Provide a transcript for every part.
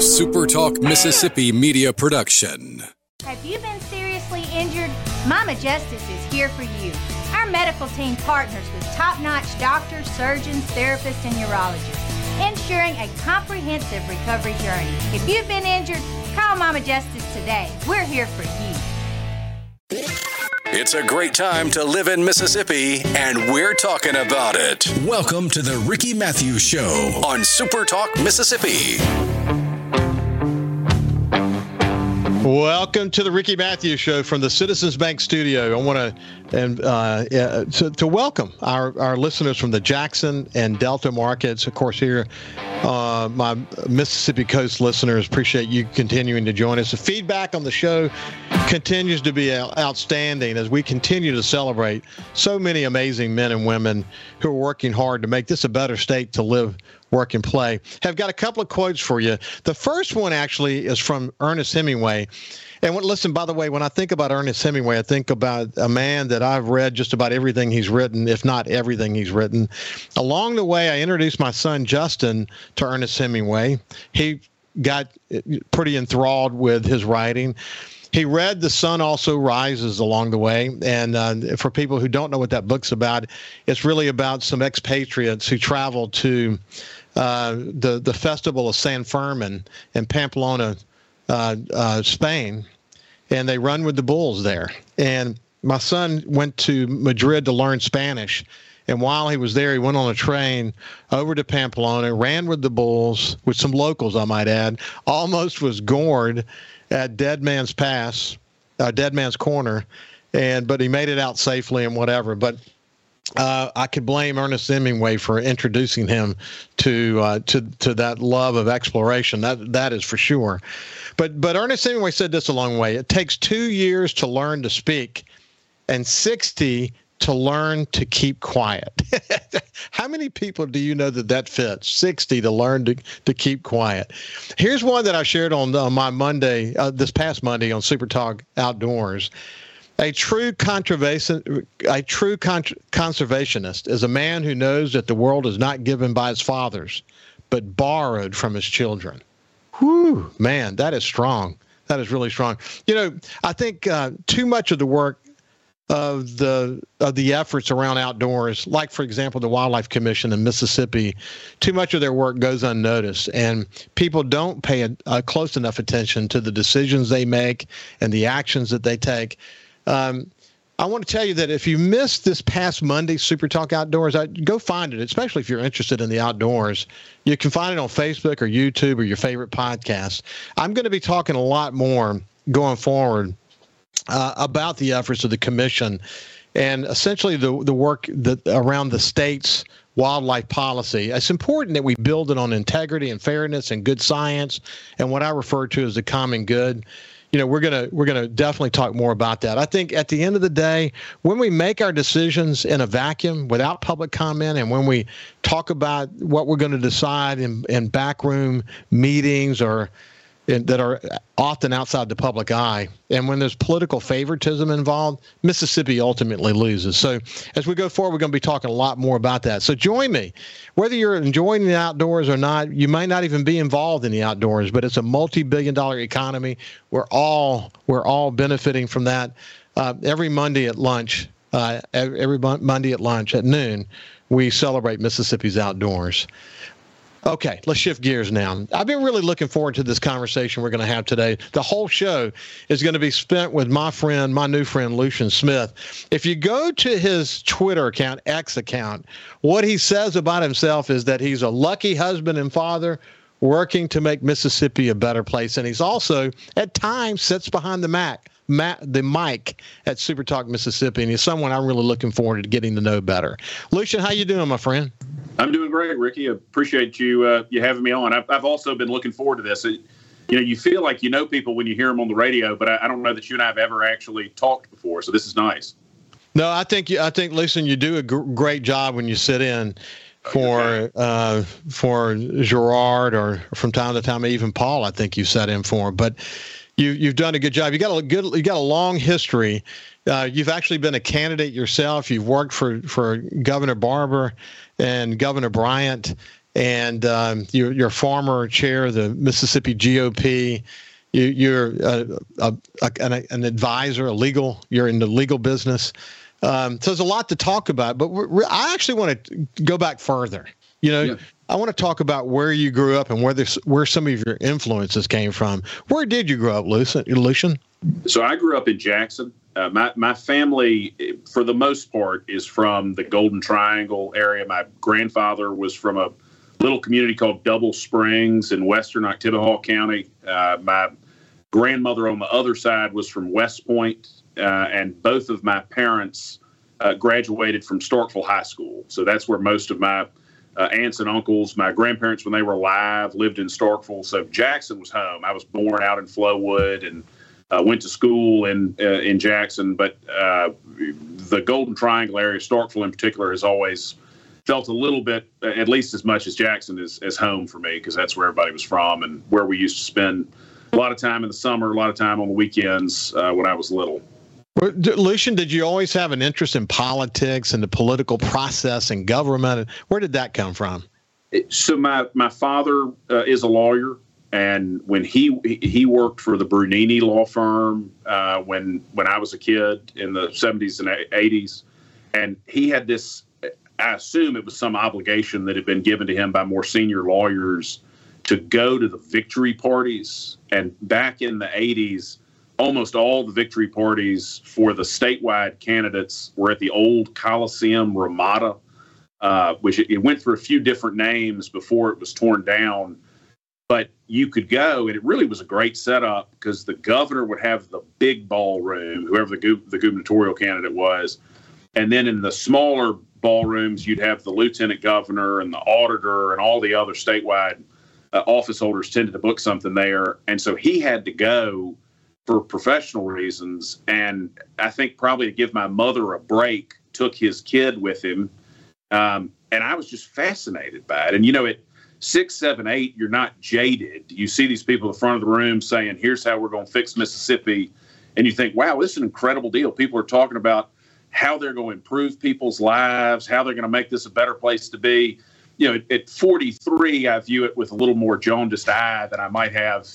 a Super Talk Mississippi Media production. Have you been seriously injured? Mama Justice is here for you. Our medical team partners with top-notch doctors, surgeons, therapists, and urologists, ensuring a comprehensive recovery journey. If you've been injured, call Mama Justice today. We're here for you. It's a great time to live in Mississippi, and we're talking about it. Welcome to the Ricky Matthews Show on Super Talk Mississippi. Welcome to the Ricky Matthews Show from the Citizens Bank Studio. I want to to welcome our listeners from the Jackson and Delta markets. Of course, here, my Mississippi Coast listeners, appreciate you continuing to join us. The feedback on the show continues to be outstanding as we continue to celebrate so many amazing men and women who are working hard to make this a better state to live, work, and play. I've got a couple of quotes for you. The first one actually is from Ernest Hemingway. And listen, by the way, when I think about Ernest Hemingway, I think about a man that I've read just about everything he's written, if not everything he's written. Along the way, I introduced my son, Justin, to Ernest Hemingway. He got pretty enthralled with his writing. He read The Sun Also Rises along the way, and for people who don't know what that book's about, it's really about some expatriates who travel to the festival of San Fermin in Pamplona, Spain, and they run with the bulls there. And my son went to Madrid to learn Spanish, and while he was there, he went on a train over to Pamplona, ran with the bulls, with some locals, I might add, almost was gored at Dead Man's Corner, but he made it out safely and whatever. But I could blame Ernest Hemingway for introducing him to that love of exploration. That is for sure. But Ernest Hemingway said this a long way. It takes 2 years to learn to speak, and 60 to learn to keep quiet. How many people do you know that fits? 60 to learn to keep quiet. Here's one that I shared on my Monday, this past Monday on Super Talk Outdoors. A true conservationist is a man who knows that the world is not given by his fathers, but borrowed from his children. Whew, man, that is strong. That is really strong. You know, I think too much of the work of the efforts around outdoors, like, for example, the Wildlife Commission in Mississippi, too much of their work goes unnoticed, and people don't pay close enough attention to the decisions they make and the actions that they take. I want to tell you that if you missed this past Monday's Super Talk Outdoors, go find it, especially if you're interested in the outdoors. You can find it on Facebook or YouTube or your favorite podcast. I'm going to be talking a lot more going forward about the efforts of the commission and essentially the work around the state's wildlife policy. It's important that we build it on integrity and fairness and good science and what I refer to as the common good. You know, we're gonna definitely talk more about that. I think at the end of the day, when we make our decisions in a vacuum without public comment, and when we talk about what we're going to decide in backroom meetings or that are often outside the public eye, and when there's political favoritism involved, Mississippi ultimately loses. So as we go forward, we're going to be talking a lot more about that. So join me. Whether you're enjoying the outdoors or not, you might not even be involved in the outdoors, but it's a multi-billion-dollar economy. We're all benefiting from that. Every Monday at lunch at noon, we celebrate Mississippi's outdoors. Okay, let's shift gears now. I've been really looking forward to this conversation we're going to have today. The whole show is going to be spent with my new friend, Lucien Smith. If you go to his Twitter account, X account, what he says about himself is that he's a lucky husband and father working to make Mississippi a better place. And he's also, at times, sits behind the mic at Super Talk Mississippi, and he's someone I'm really looking forward to getting to know better. Lucien, how you doing, my friend? I'm doing great, Ricky. I appreciate you having me on. I've also been looking forward to this. You feel like you know people when you hear them on the radio, but I don't know that you and I have ever actually talked before, so this is nice. No, I think, Lucien, you do a great job when you sit in for Gerard, or from time to time even Paul. I think you sat in for him, but. You've done a good job. You got a long history. You've actually been a candidate yourself. You've worked for Governor Barbour and Governor Bryant, and your former chair of the Mississippi GOP. You're an advisor, you're in the legal business. So there's a lot to talk about, but I actually want to go back further. I want to talk about where you grew up and where some of your influences came from. Where did you grow up, Lucien? So I grew up in Jackson. My family, for the most part, is from the Golden Triangle area. My grandfather was from a little community called Double Springs in western Oktibbeha County. My grandmother on the other side was from West Point, and both of my parents graduated from Starkville High School. So that's where most of my aunts and uncles, my grandparents, when they were alive, lived in Starkville. So Jackson was home. I was born out in Flowood and went to school in Jackson. But the Golden Triangle area, Starkville in particular, has always felt a little bit, at least as much as Jackson, as home for me, because that's where everybody was from and where we used to spend a lot of time in the summer, a lot of time on the weekends when I was little. Lucien, did you always have an interest in politics and the political process and government? Where did that come from? So my father is a lawyer, and when he worked for the Brunini law firm when I was a kid in the 70s and 80s, and he had this, I assume it was some obligation that had been given to him by more senior lawyers to go to the victory parties. And back in the 80s, almost all the victory parties for the statewide candidates were at the old Coliseum Ramada, which it went through a few different names before it was torn down. But you could go, and it really was a great setup because the governor would have the big ballroom, whoever the gubernatorial candidate was. And then in the smaller ballrooms, you'd have the lieutenant governor and the auditor and all the other statewide office holders tended to book something there. And so he had to go for professional reasons, and I think probably to give my mother a break, took his kid with him, and I was just fascinated by it. And, at 6, 7, 8, you're not jaded. You see these people in the front of the room saying, here's how we're going to fix Mississippi, and you think, wow, this is an incredible deal. People are talking about how they're going to improve people's lives, how they're going to make this a better place to be. At 43, I view it with a little more jaundiced eye than I might have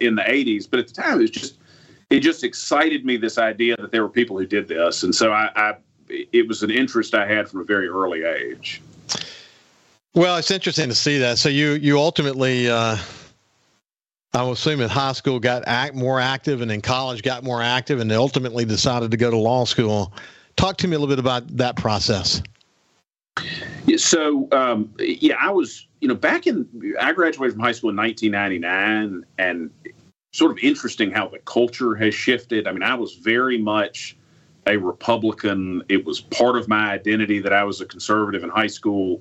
in the 80s, but at the time, It just excited me, this idea that there were people who did this. And so it was an interest I had from a very early age. Well, it's interesting to see that. So you ultimately, I would assume in high school, got more active, and in college got more active, and ultimately decided to go to law school. Talk to me a little bit about that process. So, I was, I graduated from high school in 1999, and sort of interesting how the culture has shifted. I mean, I was very much a Republican. It was part of my identity that I was a conservative in high school,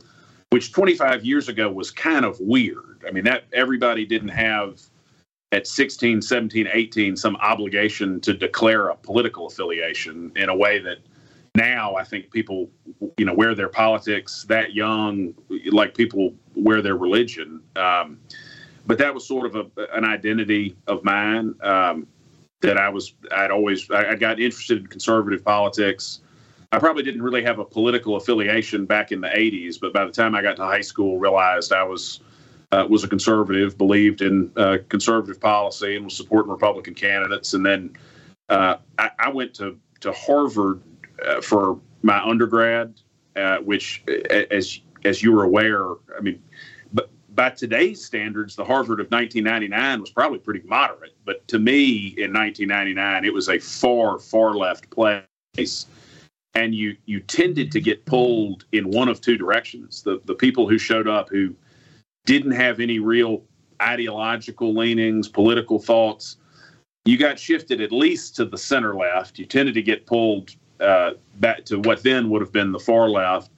which 25 years ago was kind of weird. I mean, that everybody didn't have at 16, 17, 18, some obligation to declare a political affiliation in a way that now I think people, wear their politics that young, like people wear their religion. But that was sort of an identity of mine that I got interested in conservative politics. I probably didn't really have a political affiliation back in the 80s, but by the time I got to high school, realized I was a conservative, believed in conservative policy, and was supporting Republican candidates. And then I went to Harvard for my undergrad, which, as you were aware, I mean, by today's standards, the Harvard of 1999 was probably pretty moderate. But to me, in 1999, it was a far, far left place. And you tended to get pulled in one of two directions. The people who showed up who didn't have any real ideological leanings, political thoughts, you got shifted at least to the center left. You tended to get pulled back to what then would have been the far left.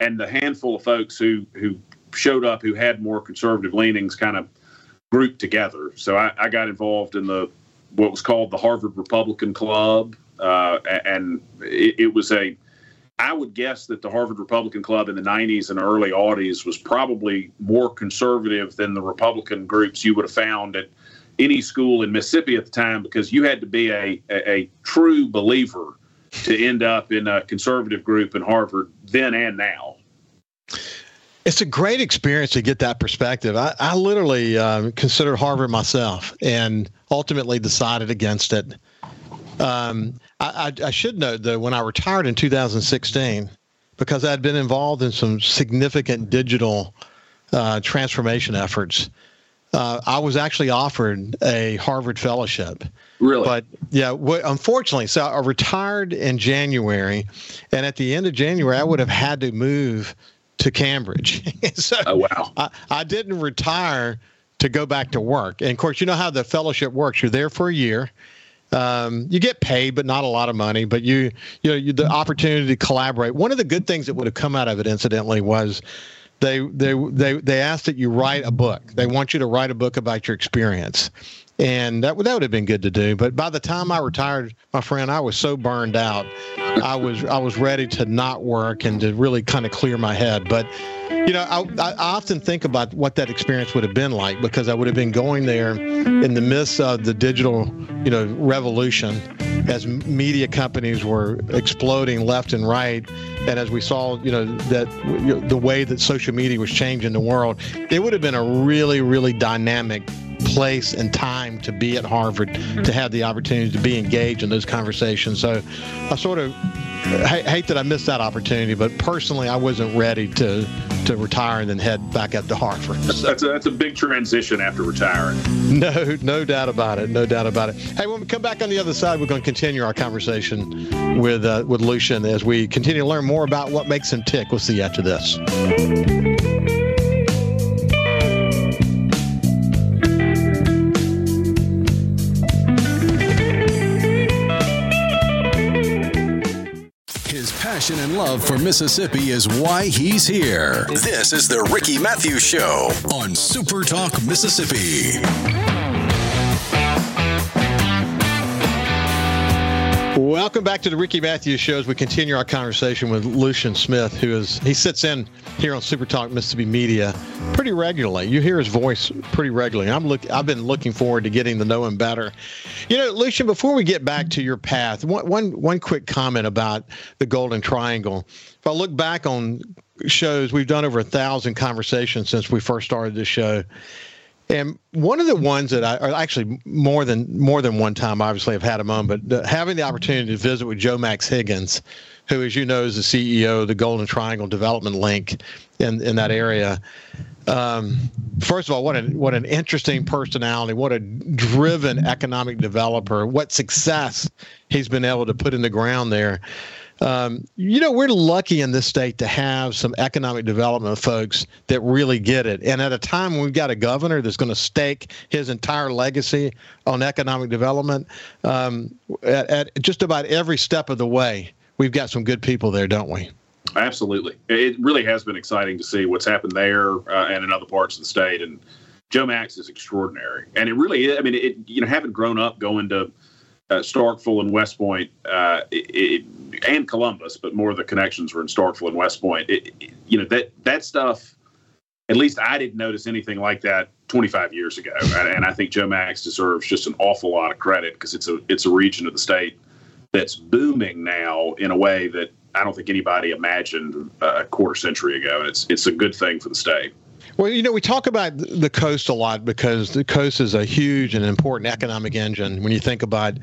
And the handful of folks who showed up who had more conservative leanings kind of grouped together. So I got involved in what was called the Harvard Republican Club. And it was I would guess that the Harvard Republican Club in the 90s and early aughties was probably more conservative than the Republican groups you would have found at any school in Mississippi at the time, because you had to be a true believer to end up in a conservative group in Harvard then and now. It's a great experience to get that perspective. I literally considered Harvard myself and ultimately decided against it. I should note, though, when I retired in 2016, because I'd been involved in some significant digital transformation efforts, I was actually offered a Harvard fellowship. Really? But yeah, unfortunately, so I retired in January, and at the end of January, I would have had to move to Cambridge. So oh, wow. I didn't retire to go back to work. And of course, you know how the fellowship works. You're there for a year. You get paid, but not a lot of money, but you know, the opportunity to collaborate. One of the good things that would have come out of it, incidentally, was they asked that you write a book. They want you to write a book about your experience. And that would have been good to do. But by the time I retired, my friend, I was so burned out. I was ready to not work and to really kind of clear my head. But, you know, I often think about what that experience would have been like, because I would have been going there in the midst of the digital, you know, revolution, as media companies were exploding left and right. And as we saw, you know, that the way that social media was changing the world, it would have been a really, really dynamic place and time to be at Harvard, to have the opportunity to be engaged in those conversations. So I sort of hate that I missed that opportunity, but personally, I wasn't ready to retire and then head back up to Harvard. So. That's a big transition after retiring. No doubt about it. No doubt about it. Hey, when we come back on the other side, we're going to continue our conversation with Lucien as we continue to learn more about what makes him tick. We'll see you after this. Passion and love for Mississippi is why he's here. This is the Ricky Matthews Show on Super Talk Mississippi. Welcome back to the Ricky Matthews Show as we continue our conversation with Lucien Smith, he sits in here on Super Talk Mississippi Media pretty regularly. You hear his voice pretty regularly. I've been looking forward to getting to know him better. You know, Lucien, before we get back to your path, one quick comment about the Golden Triangle. If I look back on shows, we've done over 1,000 conversations since we first started this show. And one of the ones that actually more than one time, obviously, I've had him on, but having the opportunity to visit with Joe Max Higgins, who, as you know, is the CEO of the Golden Triangle Development Link in that area. First of all, what an interesting personality, what a driven economic developer, what success he's been able to put in the ground there. You know, we're lucky in this state to have some economic development folks that really get it. And at a time when we've got a governor that's going to stake his entire legacy on economic development, at just about every step of the way, we've got some good people there, don't we? Absolutely. It really has been exciting to see what's happened there and in other parts of the state. And Joe Max is extraordinary. And it really is. I mean, having grown up going to Starkville and West Point and Columbus, but more of the connections were in Starkville and West Point. That stuff, at least I didn't notice anything like that 25 years ago. And I think Joe Max deserves just an awful lot of credit, because it's a region of the state that's booming now in a way that I don't think anybody imagined a quarter century ago. And it's a good thing for the state. Well, you know, we talk about the coast a lot because the coast is a huge and important economic engine. When you think about,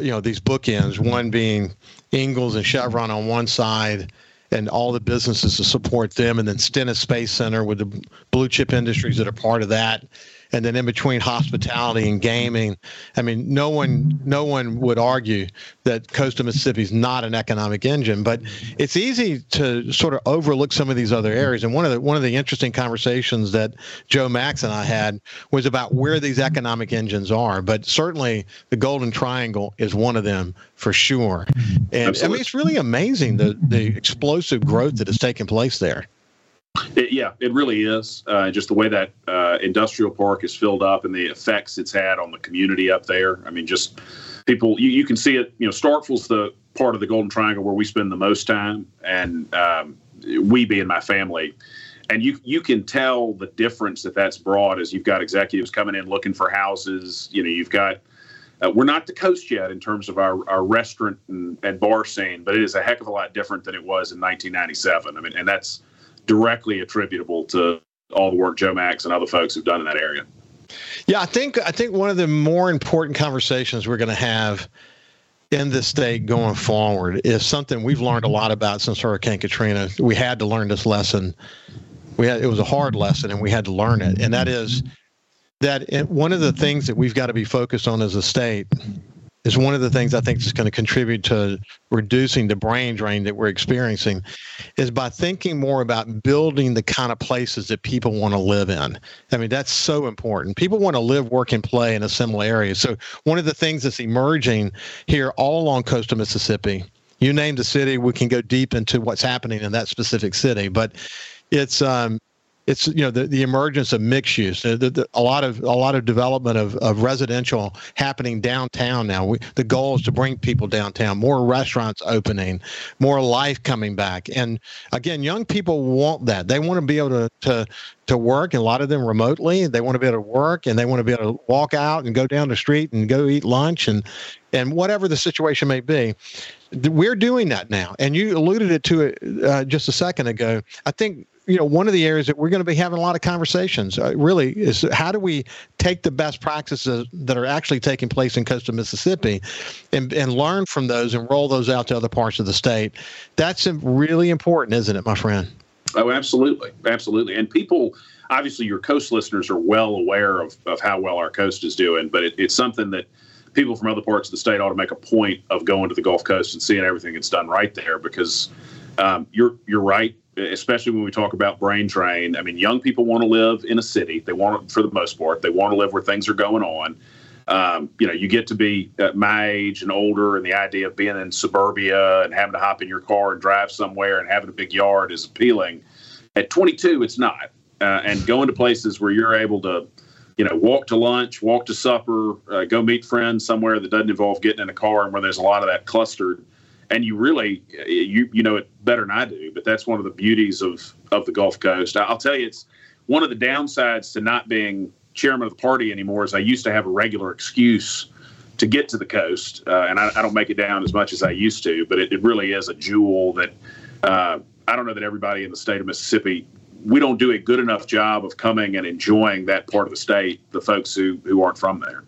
you know, these bookends, one being Ingalls and Chevron on one side and all the businesses to support them, and then Stennis Space Center with the blue chip industries that are part of that. And then in between hospitality and gaming, I mean, no one would argue that coastal Mississippi is not an economic engine. But it's easy to sort of overlook some of these other areas. And one of the interesting conversations that Joe Max and I had was about where these economic engines are. But certainly the Golden Triangle is one of them for sure. And absolutely. I mean, it's really amazing the explosive growth that has taken place there. It really is. Just the way that industrial park is filled up and the effects it's had on the community up there. I mean, just people, you can see it. You know, Starkville's the part of the Golden Triangle where we spend the most time, and we being my family. And you can tell the difference that's brought as you've got executives coming in looking for houses. You know, you've got we're not the coast yet in terms of our restaurant and bar scene, but it is a heck of a lot different than it was in 1997. I mean, and that's directly attributable to all the work Joe Max and other folks have done in that area. Yeah, I think one of the more important conversations we're going to have in the state going forward is something we've learned a lot about since Hurricane Katrina. We had to learn this lesson. It was a hard lesson, and we had to learn it. And that is that one of the things that we've got to be focused on as a state is one of the things I think is going to contribute to reducing the brain drain that we're experiencing is by thinking more about building the kind of places that people want to live in. I mean, that's so important. People want to live, work, and play in a similar area. So one of the things that's emerging here all along coastal Mississippi, you name the city, we can go deep into what's happening in that specific city, but it's you know, the emergence of mixed use, a lot of development of residential happening downtown now. The goal is to bring people downtown, more restaurants opening, more life coming back. And again, young people want that. They want to be able to work, and a lot of them remotely. They want to be able to work, and they want to be able to walk out and go down the street and go eat lunch and whatever the situation may be. We're doing that now. And you alluded to it just a second ago. I think, you know, one of the areas that we're going to be having a lot of conversations really is how do we take the best practices that are actually taking place in coastal Mississippi and learn from those and roll those out to other parts of the state. That's really important, isn't it, my friend? Oh, absolutely. Absolutely. And people, obviously your coast listeners are well aware of how well our coast is doing, but it's something that people from other parts of the state ought to make a point of going to the Gulf Coast and seeing everything that's done right there, because you're right. Especially when we talk about brain drain. I mean, young people want to live in a city. They want, for the most part, they want to live where things are going on. You know, you get to be at my age and older, and the idea of being in suburbia and having to hop in your car and drive somewhere and having a big yard is appealing. At 22, it's not. And going to places where you're able to, you know, walk to lunch, walk to supper, go meet friends somewhere that doesn't involve getting in a car and where there's a lot of that clustered. And you really, you know it better than I do, but that's one of the beauties of the Gulf Coast. I'll tell you, it's one of the downsides to not being chairman of the party anymore is I used to have a regular excuse to get to the coast, and I don't make it down as much as I used to, but it really is a jewel that I don't know that everybody in the state of Mississippi, we don't do a good enough job of coming and enjoying that part of the state, the folks who aren't from there.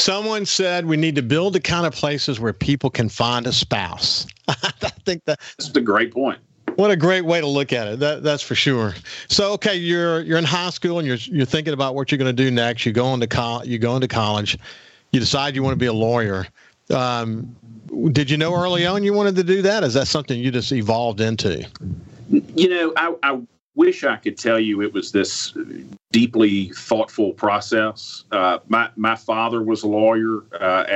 Someone said we need to build the kind of places where people can find a spouse. I think that's a great point. What a great way to look at it. That's for sure. So, okay, you're in high school and you're thinking about what you're going to do next. You go into college. You decide you want to be a lawyer. Did you know early on you wanted to do that? Is that something you just evolved into? You know, I wish I could tell you it was this deeply thoughtful process. My father was a lawyer,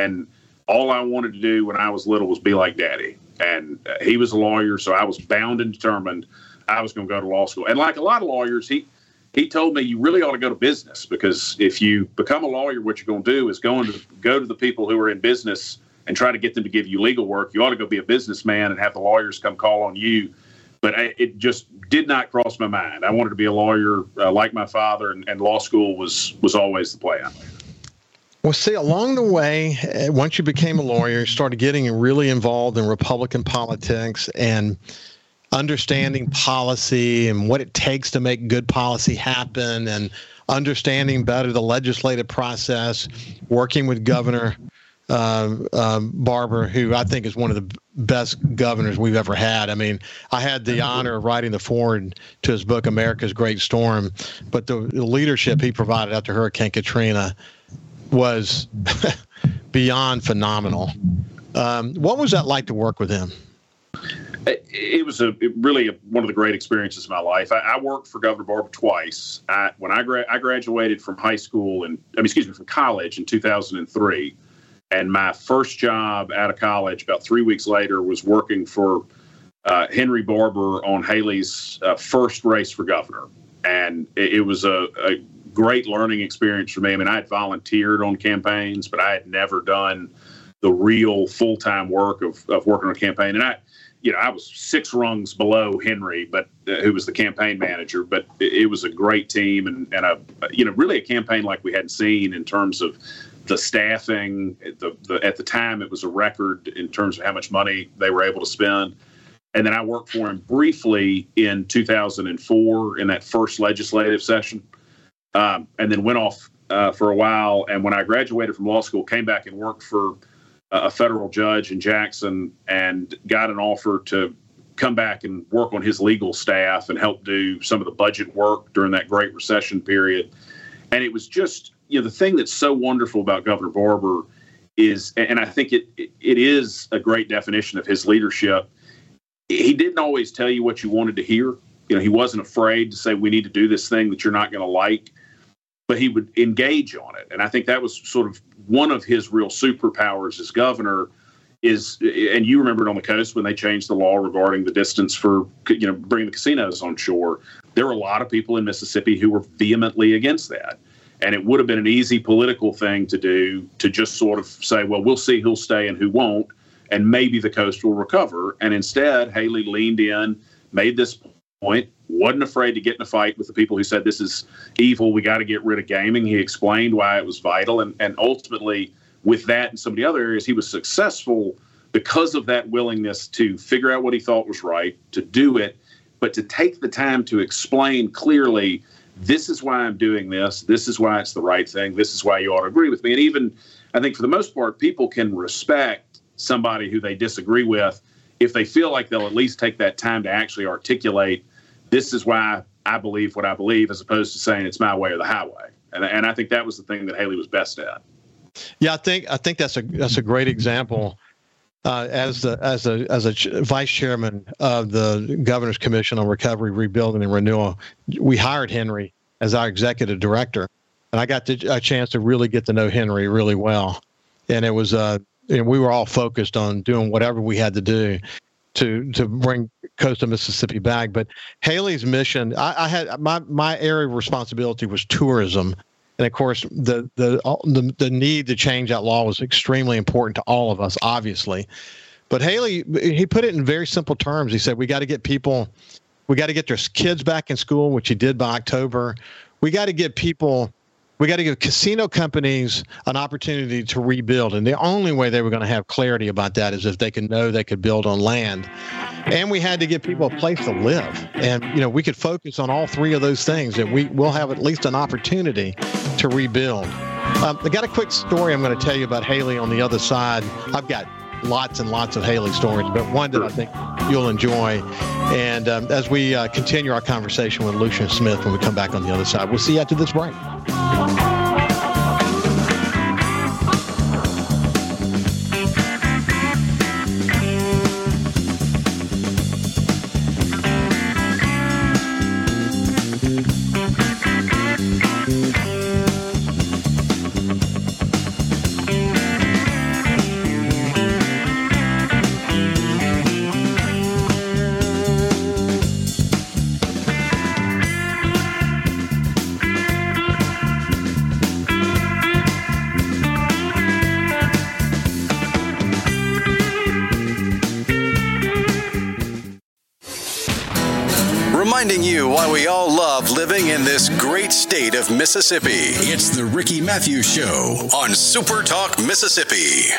and all I wanted to do when I was little was be like Daddy. And he was a lawyer, so I was bound and determined I was going to go to law school. And like a lot of lawyers, he told me you really ought to go to business, because if you become a lawyer, what you're going to do is go to the people who are in business and try to get them to give you legal work. You ought to go be a businessman and have the lawyers come call on you. But it just did not cross my mind. I wanted to be a lawyer like my father, and law school was always the plan. Well, see, along the way, once you became a lawyer, you started getting really involved in Republican politics and understanding policy and what it takes to make good policy happen and understanding better the legislative process, working with Governor Barbour, who I think is one of the best governors we've ever had. I mean, I had the honor of writing the foreword to his book, America's Great Storm, but the leadership he provided after Hurricane Katrina was beyond phenomenal. What was that like to work with him? It was really one of the great experiences of my life. I worked for Governor Barbour twice. When I graduated from high school from college in 2003, and my first job out of college, about 3 weeks later, was working for Henry Barbour on Haley's first race for governor. And it was a great learning experience for me. I mean, I had volunteered on campaigns, but I had never done the real full-time work of working on a campaign. And I was six rungs below Henry, but who was the campaign manager. But it was a great team and really a campaign like we hadn't seen in terms of the staffing. At the time, it was a record in terms of how much money they were able to spend. And then I worked for him briefly in 2004 in that first legislative session, and then went off for a while. And when I graduated from law school, came back and worked for a federal judge in Jackson and got an offer to come back and work on his legal staff and help do some of the budget work during that Great Recession period. And it was just, you know, the thing that's so wonderful about Governor Barbour is, and I think it is a great definition of his leadership, he didn't always tell you what you wanted to hear. You know, he wasn't afraid to say, we need to do this thing that you're not going to like, but he would engage on it. And I think that was sort of one of his real superpowers as governor is, and you remember it on the coast when they changed the law regarding the distance for, you know, bringing the casinos on shore. There were a lot of people in Mississippi who were vehemently against that. And it would have been an easy political thing to do to just sort of say, well, we'll see who'll stay and who won't, and maybe the coast will recover. And instead, Haley leaned in, made this point, wasn't afraid to get in a fight with the people who said this is evil, we got to get rid of gaming. He explained why it was vital. And ultimately, with that and some of the other areas, he was successful because of that willingness to figure out what he thought was right, to do it, but to take the time to explain clearly, this is why I'm doing this, this is why it's the right thing, this is why you ought to agree with me. And even, I think for the most part, people can respect somebody who they disagree with if they feel like they'll at least take that time to actually articulate, this is why I believe what I believe, as opposed to saying it's my way or the highway. And I think that was the thing that Haley was best at. Yeah, I think that's a great example. As a vice chairman of the Governor's Commission on Recovery, Rebuilding, and Renewal, we hired Henry as our executive director, and I got a chance to really get to know Henry really well. And it was and we were all focused on doing whatever we had to do to bring coastal Mississippi back. But Haley's mission, I had my area of responsibility was tourism. And of course, the need to change that law was extremely important to all of us, obviously. But Haley, he put it in very simple terms. He said, we got to get their kids back in school, which he did by October. We got to give casino companies an opportunity to rebuild. And the only way they were going to have clarity about that is if they could know they could build on land. And we had to give people a place to live. And, you know, we could focus on all three of those things that we will have at least an opportunity to rebuild. I got a quick story I'm going to tell you about Haley on the other side. I've got lots and lots of Haley stories, but one that I think you'll enjoy. And as we continue our conversation with Lucien Smith when we come back on the other side, we'll see you after this break. State of Mississippi. It's the Ricky Matthews Show on Super Talk Mississippi.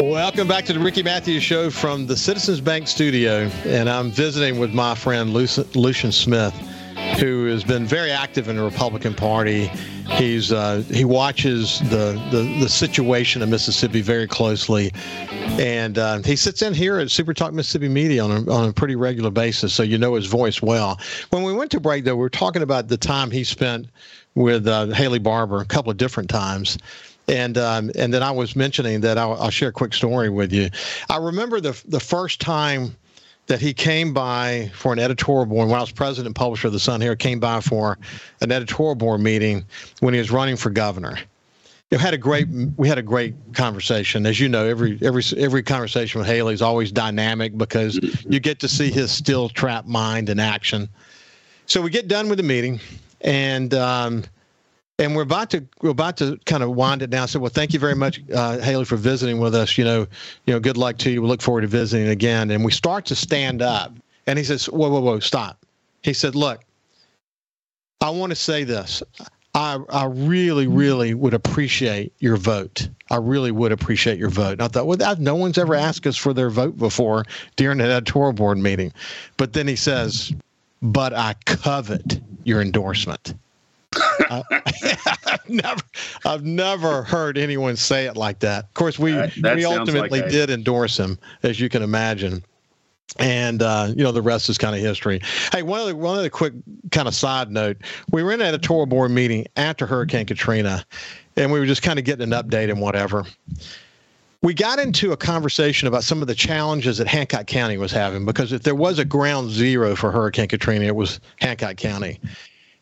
Welcome back to the Ricky Matthews Show from the Citizens Bank Studio, and I'm visiting with my friend Lucien Smith, who has been very active in the Republican Party. He's he watches the situation in Mississippi very closely. And he sits in here at Super Talk Mississippi Media on a pretty regular basis, so you know his voice well. When we went to break, though, we were talking about the time he spent with Haley Barbour a couple of different times. And then I was mentioning that I'll share a quick story with you. I remember the first time that he came by for an editorial board, when I was president and publisher of The Sun here, came by for an editorial board meeting when he was running for governor. We had a great conversation. As you know, every conversation with Haley is always dynamic because you get to see his still trapped mind in action. So we get done with the meeting, and we're about to kind of wind it down. So, well, thank you very much, Haley, for visiting with us. You know, good luck to you. We look forward to visiting again. And we start to stand up, and he says, "Whoa, stop." He said, "Look, I want to say this. I really, really would appreciate your vote." I really would appreciate your vote. And I thought, well, no one's ever asked us for their vote before during an editorial board meeting. But then he says, but I covet your endorsement. I've never heard anyone say it like that. Of course, we ultimately did endorse him, as you can imagine. And, the rest is kind of history. Hey, one other quick kind of side note. We were in an editorial board meeting after Hurricane Katrina, and we were just kind of getting an update and whatever. We got into a conversation about some of the challenges that Hancock County was having, because if there was a ground zero for Hurricane Katrina, it was Hancock County.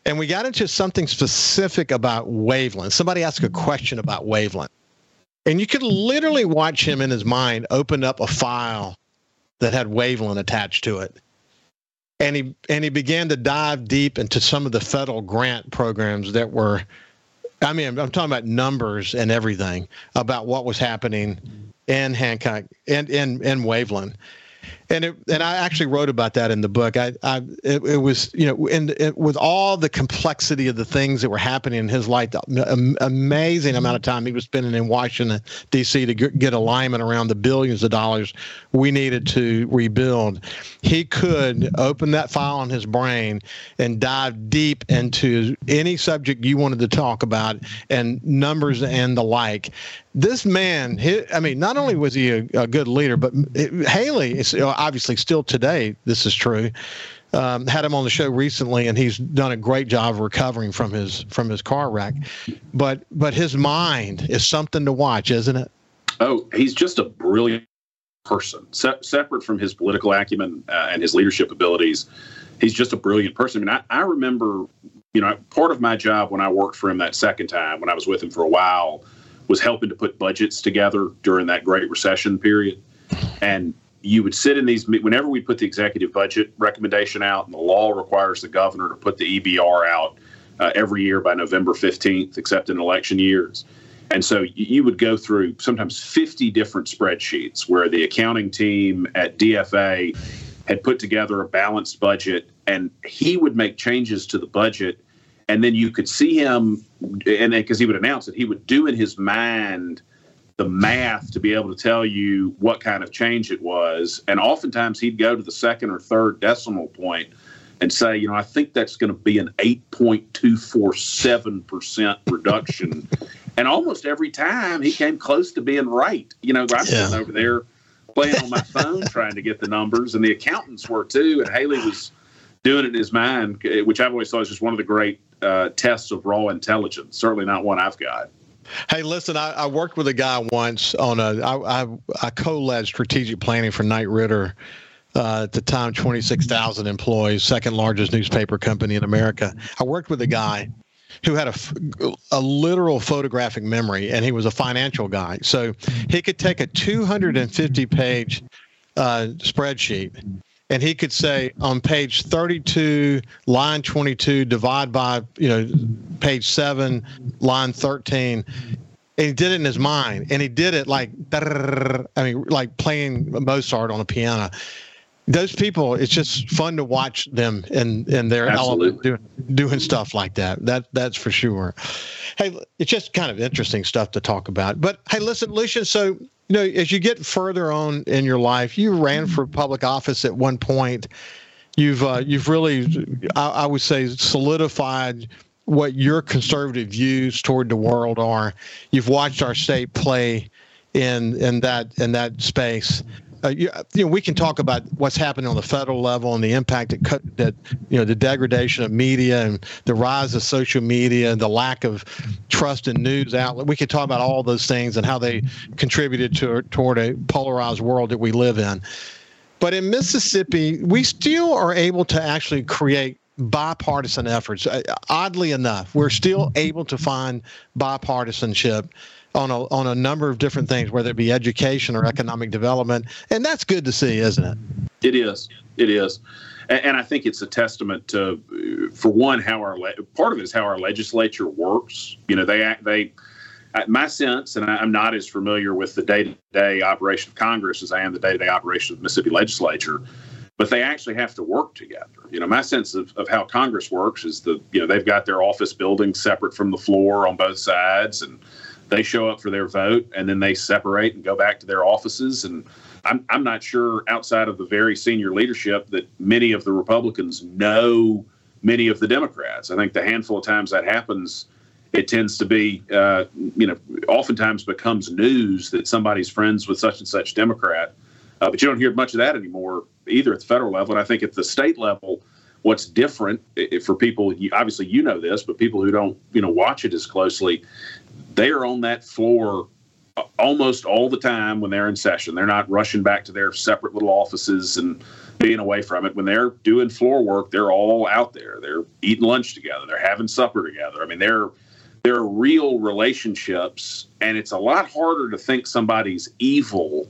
And we got into something specific about Waveland. Somebody asked a question about Waveland. And you could literally watch him in his mind open up a file that had Waveland attached to it. And he began to dive deep into some of the federal grant programs that were, I mean, I'm talking about numbers and everything about what was happening in Hancock and in Waveland. And I actually wrote about that in the book. It was, with all the complexity of the things that were happening in his life, the amazing amount of time he was spending in Washington, D.C. to get alignment around the billions of dollars we needed to rebuild. He could open that file in his brain and dive deep into any subject you wanted to talk about, and numbers and the like. This man, not only was he a good leader, but Haley, obviously still today, this is true, had him on the show recently, and he's done a great job of recovering from his car wreck. But his mind is something to watch, isn't it? Oh, he's just a brilliant person. Separate from his political acumen and his leadership abilities, he's just a brilliant person. I mean, I remember, part of my job when I worked for him that second time, when I was with him for a while, was helping to put budgets together during that Great Recession period. And you would sit in these, whenever we put the executive budget recommendation out, and the law requires the governor to put the EBR out every year by November 15th, except in election years. And so you would go through sometimes 50 different spreadsheets where the accounting team at DFA had put together a balanced budget, and he would make changes to the budget. And then you could see him, and because he would announce it, he would do in his mind the math to be able to tell you what kind of change it was. And oftentimes he'd go to the second or third decimal point and say, I think that's going to be an 8.247% reduction. And almost every time he came close to being right. I've been over there playing on my phone trying to get the numbers, and the accountants were too. And Haley was doing it in his mind, which I've always thought is just one of the great tests of raw intelligence. Certainly not one I've got. Hey, listen, I worked with a guy once on I co-led strategic planning for Knight Ridder, at the time, 26,000 employees, second largest newspaper company in America. I worked with a guy who had a literal photographic memory, and he was a financial guy. So he could take a 250-page spreadsheet, and he could say on page 32, line 22, divide by, page 7, line 13. And he did it in his mind. And he did it like playing Mozart on a piano. Those people, it's just fun to watch them in their element doing stuff like that. That's for sure. Hey, it's just kind of interesting stuff to talk about. But, hey, listen, Lucien, so – as you get further on in your life, you ran for public office at one point. You've really, I would say, solidified what your conservative views toward the world are. You've watched our state play in that space. We can talk about what's happening on the federal level and the impact that the degradation of media and the rise of social media and the lack of trust in news outlets. We can talk about all those things and how they contributed toward a polarized world that we live in. But in Mississippi, we still are able to actually create bipartisan efforts. Oddly enough, we're still able to find bipartisanship on a number of different things, whether it be education or economic development. And that's good to see, isn't it? It is. And I think it's a testament to, for one, part of it is how our legislature works. My sense, and I'm not as familiar with the day-to-day operation of Congress as I am the day-to-day operation of the Mississippi legislature, but they actually have to work together. My sense of how Congress works is they've got their office building separate from the floor on both sides, and they show up for their vote, and then they separate and go back to their offices. And I'm not sure, outside of the very senior leadership, that many of the Republicans know many of the Democrats. I think the handful of times that happens, it tends to be, oftentimes becomes news that somebody's friends with such and such Democrat. But you don't hear much of that anymore either at the federal level. And I think at the state level, what's different for people, obviously you know this, but people who don't, watch it as closely, they are on that floor almost all the time when they're in session. They're not rushing back to their separate little offices and being away from it. When they're doing floor work, they're all out there. They're eating lunch together. They're having supper together. I mean, they're real relationships, and it's a lot harder to think somebody's evil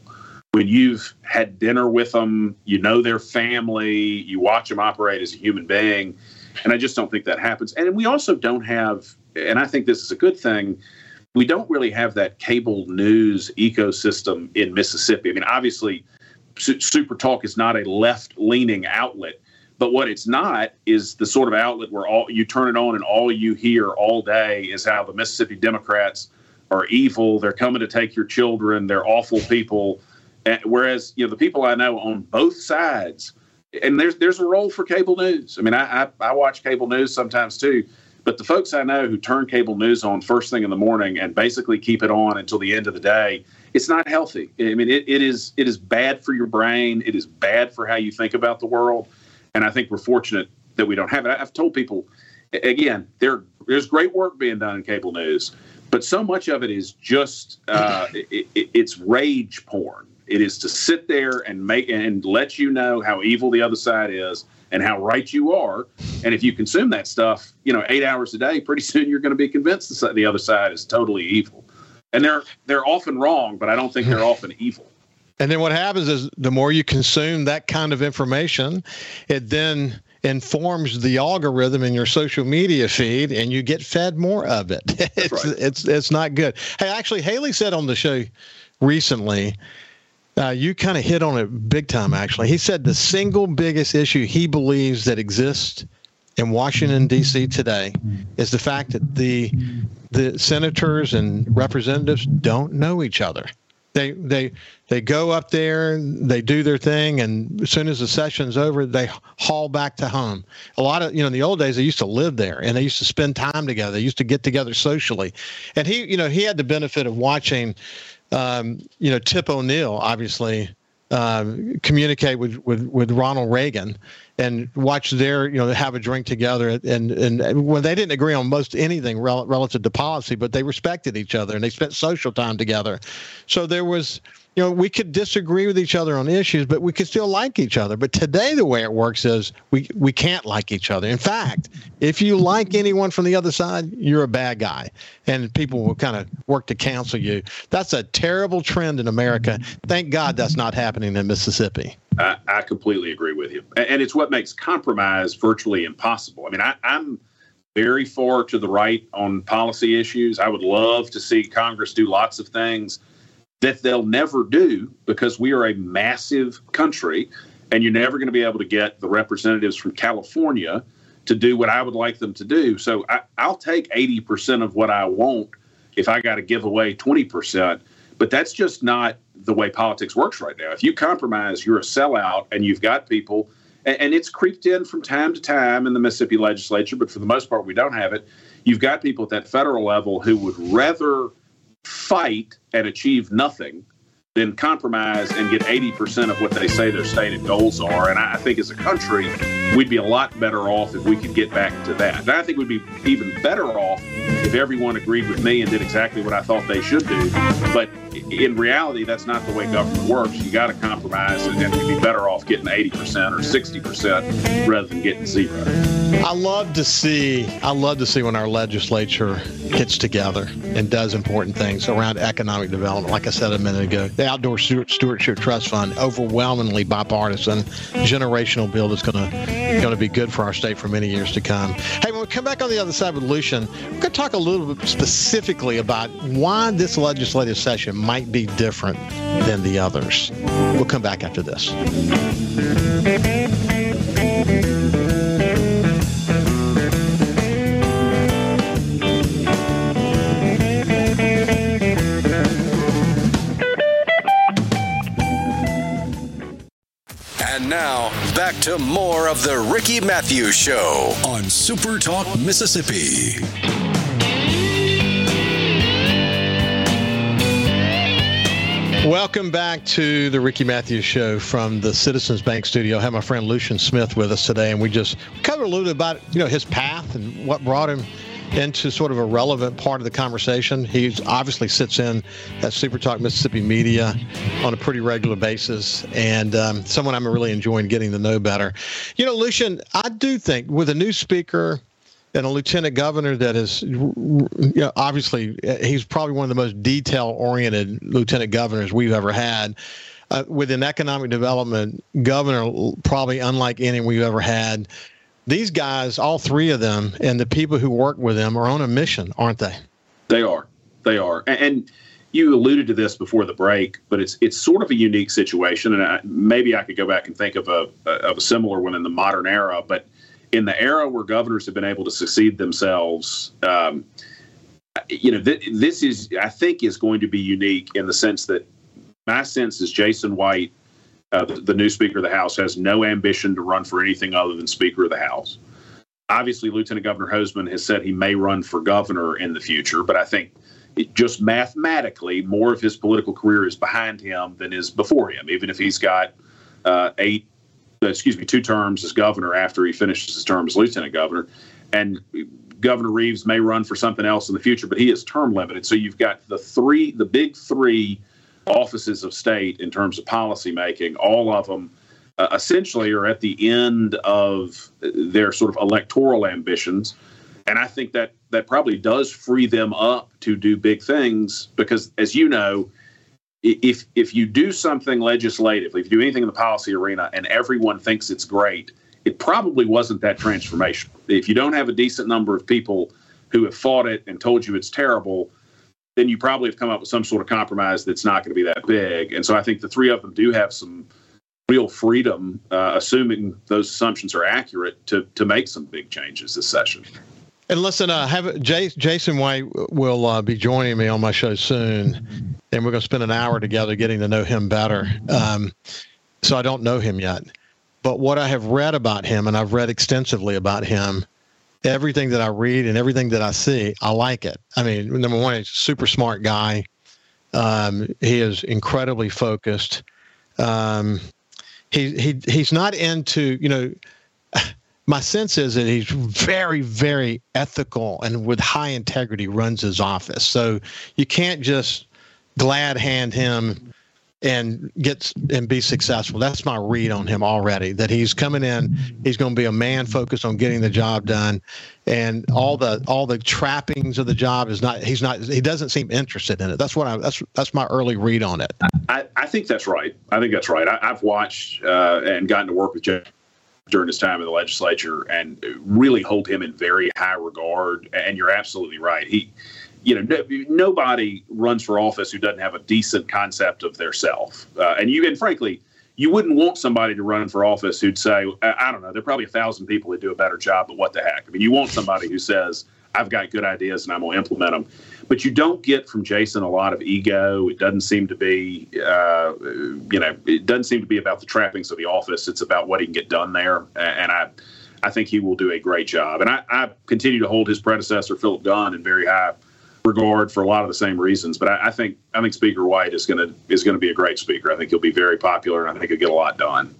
when you've had dinner with them, their family, you watch them operate as a human being. And I just don't think that happens. And we also don't have, and I think this is a good thing, we don't really have that cable news ecosystem in Mississippi. I mean, obviously, Super Talk is not a left-leaning outlet, but what it's not is the sort of outlet where all you turn it on and all you hear all day is how the Mississippi Democrats are evil, they're coming to take your children, they're awful people. Whereas, the people I know on both sides, and there's a role for cable news. I mean, I watch cable news sometimes too, but the folks I know who turn cable news on first thing in the morning and basically keep it on until the end of the day, it's not healthy. I mean, it is bad for your brain. It is bad for how you think about the world. And I think we're fortunate that we don't have it. I've told people, again, there's great work being done in cable news, but so much of it is just it's rage porn. It is to sit there and let you know how evil the other side is and how right you are. And if you consume that stuff, 8 hours a day, pretty soon you're going to be convinced that the other side is totally evil. And they're often wrong, but I don't think they're often evil. And then what happens is the more you consume that kind of information, it then informs the algorithm in your social media feed, and you get fed more of it. It's not good. Hey, actually, Haley said on the show recently, you kind of hit on it big time, actually. He said the single biggest issue he believes that exists in Washington, D.C. today is the fact that the senators and representatives don't know each other. They go up there, they do their thing, and as soon as the session's over, they haul back to home. A lot of, in the old days, they used to live there, and they used to spend time together. They used to get together socially. And he had the benefit of watching Tip O'Neill, obviously, communicate with Ronald Reagan and watch their, have a drink together. And when they didn't agree on most anything relative to policy, but they respected each other and they spent social time together. So there was, we could disagree with each other on issues, but we could still like each other. But today, the way it works is we can't like each other. In fact, if you like anyone from the other side, you're a bad guy, and people will kind of work to cancel you. That's a terrible trend in America. Thank God that's not happening in Mississippi. I completely agree with you. And it's what makes compromise virtually impossible. I mean, I'm very far to the right on policy issues. I would love to see Congress do lots of things that they'll never do because we are a massive country, and you're never going to be able to get the representatives from California to do what I would like them to do. So I'll take 80% of what I want if I got to give away 20%, but that's just not the way politics works right now. If you compromise, you're a sellout, and you've got people, and it's creeped in from time to time in the Mississippi legislature, but for the most part, we don't have it. You've got people at that federal level who would rather fight and achieve nothing then compromise and get 80% of what they say their stated goals are. And I think as a country, we'd be a lot better off if we could get back to that. And I think we'd be even better off if everyone agreed with me and did exactly what I thought they should do. But in reality, that's not the way government works. You got to compromise, and then we'd be better off getting 80% or 60% rather than getting zero. I love to see when our legislature gets together and does important things around economic development. Like I said a minute ago, the Outdoor Stewardship Trust Fund, overwhelmingly bipartisan, generational bill that's going to be good for our state for many years to come. Hey, when we come back on the other side with Lucien, we're going to talk a little bit specifically about why this legislative session might be different than the others. We'll come back after this. back to more of the Ricky Matthews Show on Super Talk Mississippi. Welcome back to the Ricky Matthews Show from the Citizens Bank Studio. I have my friend Lucien Smith with us today, and we just covered a little bit about, you know, his path and what brought him into sort of a relevant part of the conversation. He obviously sits in at Super Talk Mississippi Media on a pretty regular basis, and someone I'm really enjoying getting to know better. You know, Lucien, I do think with a new speaker and a lieutenant governor that is, you know, obviously he's probably one of the most detail-oriented lieutenant governors we've ever had. With an economic development governor, probably unlike any we've ever had. These guys, all three of them, and the people who work with them are on a mission, aren't they? They are. They are. And you alluded to this before the break, but it's sort of a unique situation. And maybe I could go back and think of a similar one in the modern era. But in the era where governors have been able to succeed themselves, you know, this is, I think, is going to be unique in the sense that my sense is Jason White, the new Speaker of the House, has no ambition to run for anything other than Speaker of the House. Obviously, Lieutenant Governor Hoseman has said he may run for governor in the future, but I think it just mathematically more of his political career is behind him than is before him, even if he's got two terms as governor after he finishes his term as lieutenant governor. And Governor Reeves may run for something else in the future, but he is term limited. So you've got the big three offices of state in terms of policymaking, all of them essentially are at the end of their sort of electoral ambitions. And I think that probably does free them up to do big things because, as you know, if you do something legislatively, if you do anything in the policy arena and everyone thinks it's great, it probably wasn't that transformational. If you don't have a decent number of people who have fought it and told you it's terrible, then you probably have come up with some sort of compromise that's not going to be that big. And so I think the three of them do have some real freedom, assuming those assumptions are accurate, to make some big changes this session. And listen, Jason White will be joining me on my show soon, and we're going to spend an hour together getting to know him better. So I don't know him yet. But what I have read about him, and I've read extensively about him, everything that I read and everything that I see, I like it. I mean, number one, he's a super smart guy. He is incredibly focused. He's not into, you know, my sense is that he's very, very ethical and with high integrity runs his office. So you can't just glad hand him and be successful. That's my read on him already, that he's coming in, he's going to be a man focused on getting the job done, and all the trappings of the job he doesn't seem interested in it. That's my early read on it. I think that's right. I've watched and gotten to work with Joe during his time in the legislature and really hold him in very high regard, and you're absolutely right. You know, nobody runs for office who doesn't have a decent concept of their self. And frankly, you wouldn't want somebody to run for office who'd say, I don't know, there are probably 1,000 people that do a better job, but what the heck? I mean, you want somebody who says, I've got good ideas and I'm going to implement them. But you don't get from Jason a lot of ego. It doesn't seem to be, it doesn't seem to be about the trappings of the office. It's about what he can get done there. And I think he will do a great job. And I continue to hold his predecessor, Philip Gunn, in very high regard for a lot of the same reasons, but I think Speaker White is going to be a great speaker. I think he'll be very popular, and I think he'll get a lot done.